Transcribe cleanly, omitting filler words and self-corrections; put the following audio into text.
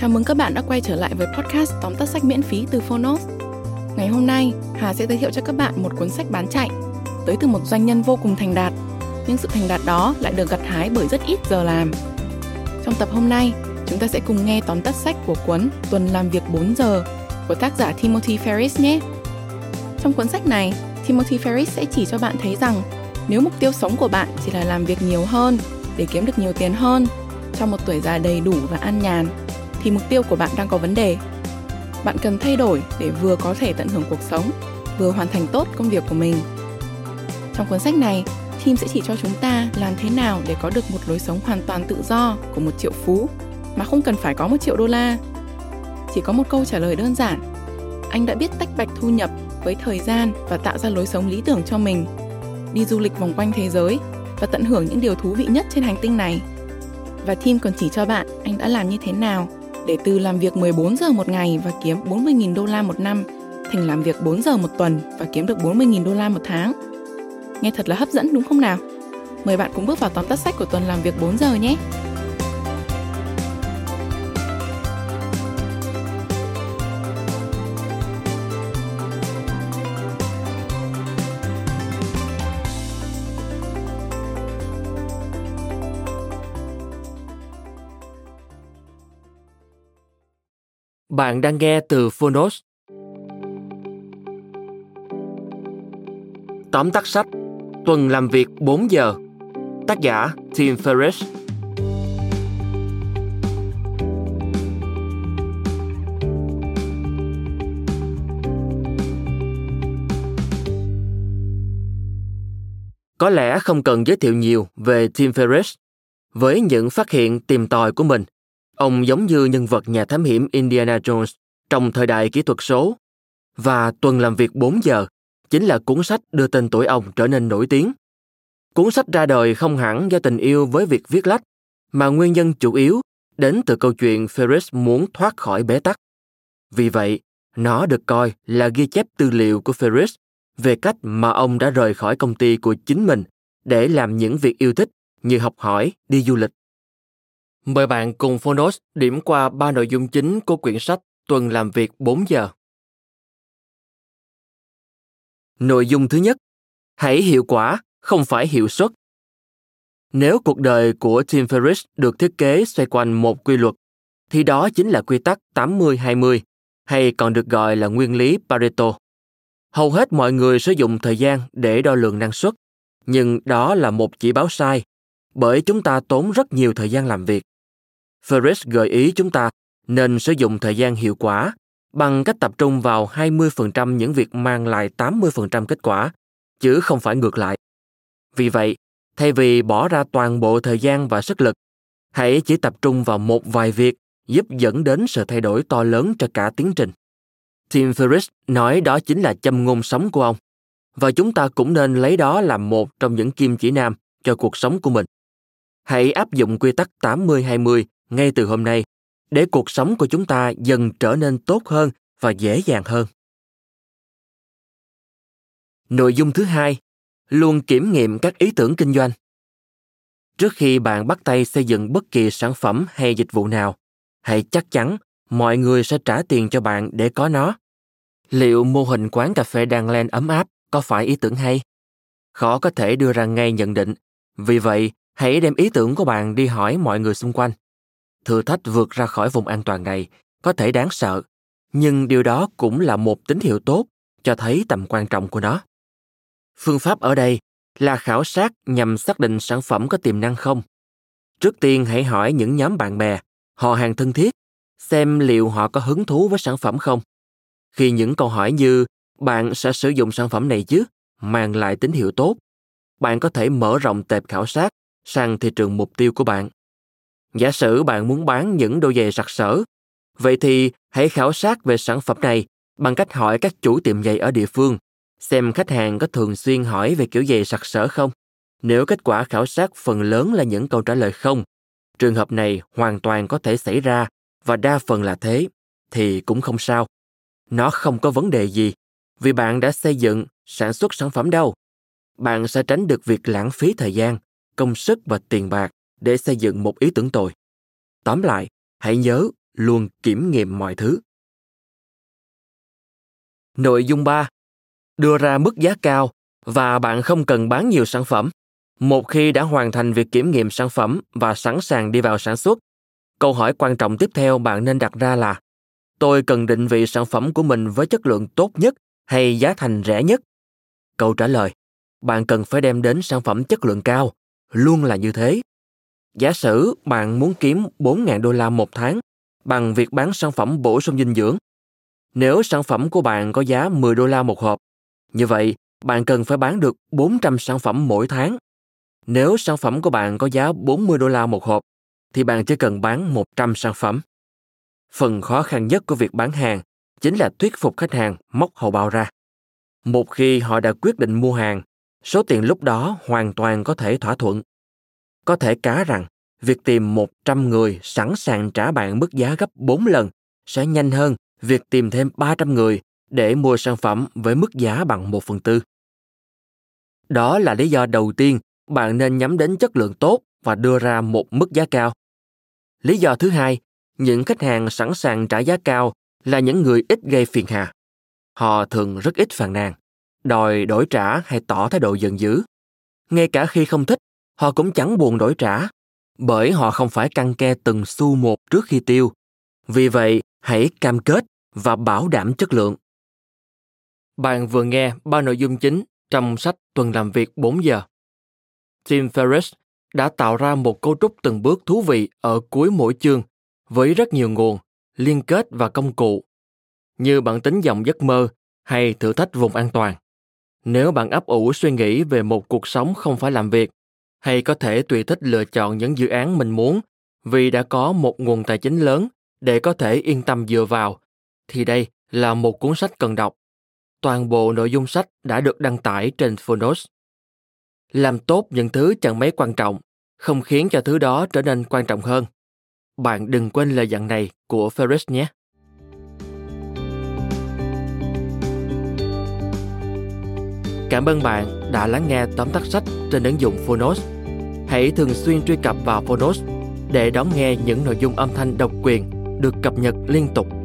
Chào mừng các bạn đã quay trở lại với podcast tóm tắt sách miễn phí từ Fonos. Ngày hôm nay, Hà sẽ giới thiệu cho các bạn một cuốn sách bán chạy tới từ một doanh nhân vô cùng thành đạt, nhưng sự thành đạt đó lại được gặt hái bởi rất ít giờ làm. Trong tập hôm nay, chúng ta sẽ cùng nghe tóm tắt sách của cuốn Tuần làm việc 4 giờ của tác giả Timothy Ferriss nhé. Trong cuốn sách này, Timothy Ferriss sẽ chỉ cho bạn thấy rằng nếu mục tiêu sống của bạn chỉ là làm việc nhiều hơn để kiếm được nhiều tiền hơn trong một tuổi già đầy đủ và an nhàn, thì mục tiêu của bạn đang có vấn đề. Bạn cần thay đổi để vừa có thể tận hưởng cuộc sống, vừa hoàn thành tốt công việc của mình. Trong cuốn sách này, Tim sẽ chỉ cho chúng ta làm thế nào để có được một lối sống hoàn toàn tự do của một triệu phú mà không cần phải có 1 triệu đô la. Chỉ có một câu trả lời đơn giản: anh đã biết tách bạch thu nhập với thời gian và tạo ra lối sống lý tưởng cho mình, đi du lịch vòng quanh thế giới và tận hưởng những điều thú vị nhất trên hành tinh này. Và Tim còn chỉ cho bạn anh đã làm như thế nào để từ làm việc 14 giờ một ngày và kiếm 40.000 đô la một năm thành làm việc 4 giờ một tuần và kiếm được 40.000 đô la một tháng. Nghe thật là hấp dẫn đúng không nào? Mời bạn cùng bước vào tóm tắt sách của Tuần làm việc 4 giờ nhé! Bạn đang nghe từ Fonos. Tóm tắt sách Tuần làm việc 4 giờ. Tác giả Tim Ferriss. Có lẽ không cần giới thiệu nhiều về Tim Ferriss. Với những phát hiện tìm tòi của mình, ông giống như nhân vật nhà thám hiểm Indiana Jones trong thời đại kỹ thuật số, và Tuần làm việc 4 giờ chính là cuốn sách đưa tên tuổi ông trở nên nổi tiếng. Cuốn sách ra đời không hẳn do tình yêu với việc viết lách, mà nguyên nhân chủ yếu đến từ câu chuyện Ferriss muốn thoát khỏi bế tắc. Vì vậy, nó được coi là ghi chép tư liệu của Ferriss về cách mà ông đã rời khỏi công ty của chính mình để làm những việc yêu thích như học hỏi, đi du lịch. Mời bạn cùng Fonos điểm qua 3 nội dung chính của quyển sách Tuần làm việc 4 giờ. Nội dung thứ nhất: hãy hiệu quả, không phải hiệu suất. Nếu cuộc đời của Tim Ferriss được thiết kế xoay quanh một quy luật, thì đó chính là quy tắc 80-20, hay còn được gọi là nguyên lý Pareto. Hầu hết mọi người sử dụng thời gian để đo lường năng suất, nhưng đó là một chỉ báo sai, bởi chúng ta tốn rất nhiều thời gian làm việc. Ferriss gợi ý chúng ta nên sử dụng thời gian hiệu quả bằng cách tập trung vào 20% những việc mang lại 80% kết quả, chứ không phải ngược lại. Vì vậy, thay vì bỏ ra toàn bộ thời gian và sức lực, hãy chỉ tập trung vào một vài việc giúp dẫn đến sự thay đổi to lớn cho cả tiến trình. Tim Ferriss nói đó chính là châm ngôn sống của ông, và chúng ta cũng nên lấy đó làm một trong những kim chỉ nam cho cuộc sống của mình. Hãy áp dụng quy tắc 80-20 ngay từ hôm nay để cuộc sống của chúng ta dần trở nên tốt hơn và dễ dàng hơn. Nội dung thứ hai: luôn kiểm nghiệm các ý tưởng kinh doanh. Trước khi bạn bắt tay xây dựng bất kỳ sản phẩm hay dịch vụ nào, hãy chắc chắn mọi người sẽ trả tiền cho bạn để có nó. Liệu mô hình quán cà phê Đan Len ấm áp có phải ý tưởng hay? Khó có thể đưa ra ngay nhận định. Vì vậy, hãy đem ý tưởng của bạn đi hỏi mọi người xung quanh. Thử thách vượt ra khỏi vùng an toàn này có thể đáng sợ, nhưng điều đó cũng là một tín hiệu tốt cho thấy tầm quan trọng của nó. Phương pháp ở đây là khảo sát nhằm xác định sản phẩm có tiềm năng không. Trước tiên hãy hỏi những nhóm bạn bè, họ hàng thân thiết, xem liệu họ có hứng thú với sản phẩm không. Khi những câu hỏi như "Bạn sẽ sử dụng sản phẩm này chứ?" mang lại tín hiệu tốt, bạn có thể mở rộng tệp khảo sát sang thị trường mục tiêu của bạn. Giả sử bạn muốn bán những đôi giày sặc sỡ, vậy thì hãy khảo sát về sản phẩm này bằng cách hỏi các chủ tiệm giày ở địa phương, xem khách hàng có thường xuyên hỏi về kiểu giày sặc sỡ không. Nếu kết quả khảo sát phần lớn là những câu trả lời không, trường hợp này hoàn toàn có thể xảy ra và đa phần là thế, thì cũng không sao. Nó không có vấn đề gì, vì bạn đã xây dựng, sản xuất sản phẩm đâu. Bạn sẽ tránh được việc lãng phí thời gian, công sức và tiền bạc để xây dựng một ý tưởng tồi. Tóm lại, hãy nhớ luôn kiểm nghiệm mọi thứ. Nội dung 3. Đưa ra mức giá cao và bạn không cần bán nhiều sản phẩm. Một khi đã hoàn thành việc kiểm nghiệm sản phẩm và sẵn sàng đi vào sản xuất, câu hỏi quan trọng tiếp theo bạn nên đặt ra là: tôi cần định vị sản phẩm của mình với chất lượng tốt nhất hay giá thành rẻ nhất? Câu trả lời: bạn cần phải đem đến sản phẩm chất lượng cao, luôn là như thế. Giả sử bạn muốn kiếm $4.000 một tháng bằng việc bán sản phẩm bổ sung dinh dưỡng. Nếu sản phẩm của bạn có giá $10 một hộp, như vậy bạn cần phải bán được 400 sản phẩm mỗi tháng. Nếu sản phẩm của bạn có giá $40 một hộp, thì bạn chỉ cần bán 100 sản phẩm. Phần khó khăn nhất của việc bán hàng chính là thuyết phục khách hàng móc hầu bao ra. Một khi họ đã quyết định mua hàng, số tiền lúc đó hoàn toàn có thể thỏa thuận. Có thể cá rằng, việc tìm 100 người sẵn sàng trả bạn mức giá gấp 4 lần sẽ nhanh hơn việc tìm thêm 300 người để mua sản phẩm với mức giá bằng 1/4. Đó là lý do đầu tiên bạn nên nhắm đến chất lượng tốt và đưa ra một mức giá cao. Lý do thứ hai, những khách hàng sẵn sàng trả giá cao là những người ít gây phiền hà. Họ thường rất ít phàn nàn, đòi đổi trả hay tỏ thái độ giận dữ. Ngay cả khi không thích, họ cũng chẳng buồn đổi trả, bởi họ không phải căng ke từng xu một trước khi tiêu. Vì vậy, hãy cam kết và bảo đảm chất lượng. Bạn vừa nghe 3 nội dung chính trong sách Tuần làm việc 4 giờ. Tim Ferriss đã tạo ra một cấu trúc từng bước thú vị ở cuối mỗi chương với rất nhiều nguồn, liên kết và công cụ, như bản tính dòng giấc mơ hay thử thách vùng an toàn. Nếu bạn ấp ủ suy nghĩ về một cuộc sống không phải làm việc, hay có thể tùy thích lựa chọn những dự án mình muốn vì đã có một nguồn tài chính lớn để có thể yên tâm dựa vào, thì đây là một cuốn sách cần đọc. Toàn bộ nội dung sách đã được đăng tải trên Fonos. Làm tốt những thứ chẳng mấy quan trọng, không khiến cho thứ đó trở nên quan trọng hơn. Bạn đừng quên lời dặn này của Ferriss nhé. Cảm ơn bạn đã lắng nghe tóm tắt sách trên ứng dụng Fonos. Hãy thường xuyên truy cập vào Fonos để đón nghe những nội dung âm thanh độc quyền được cập nhật liên tục.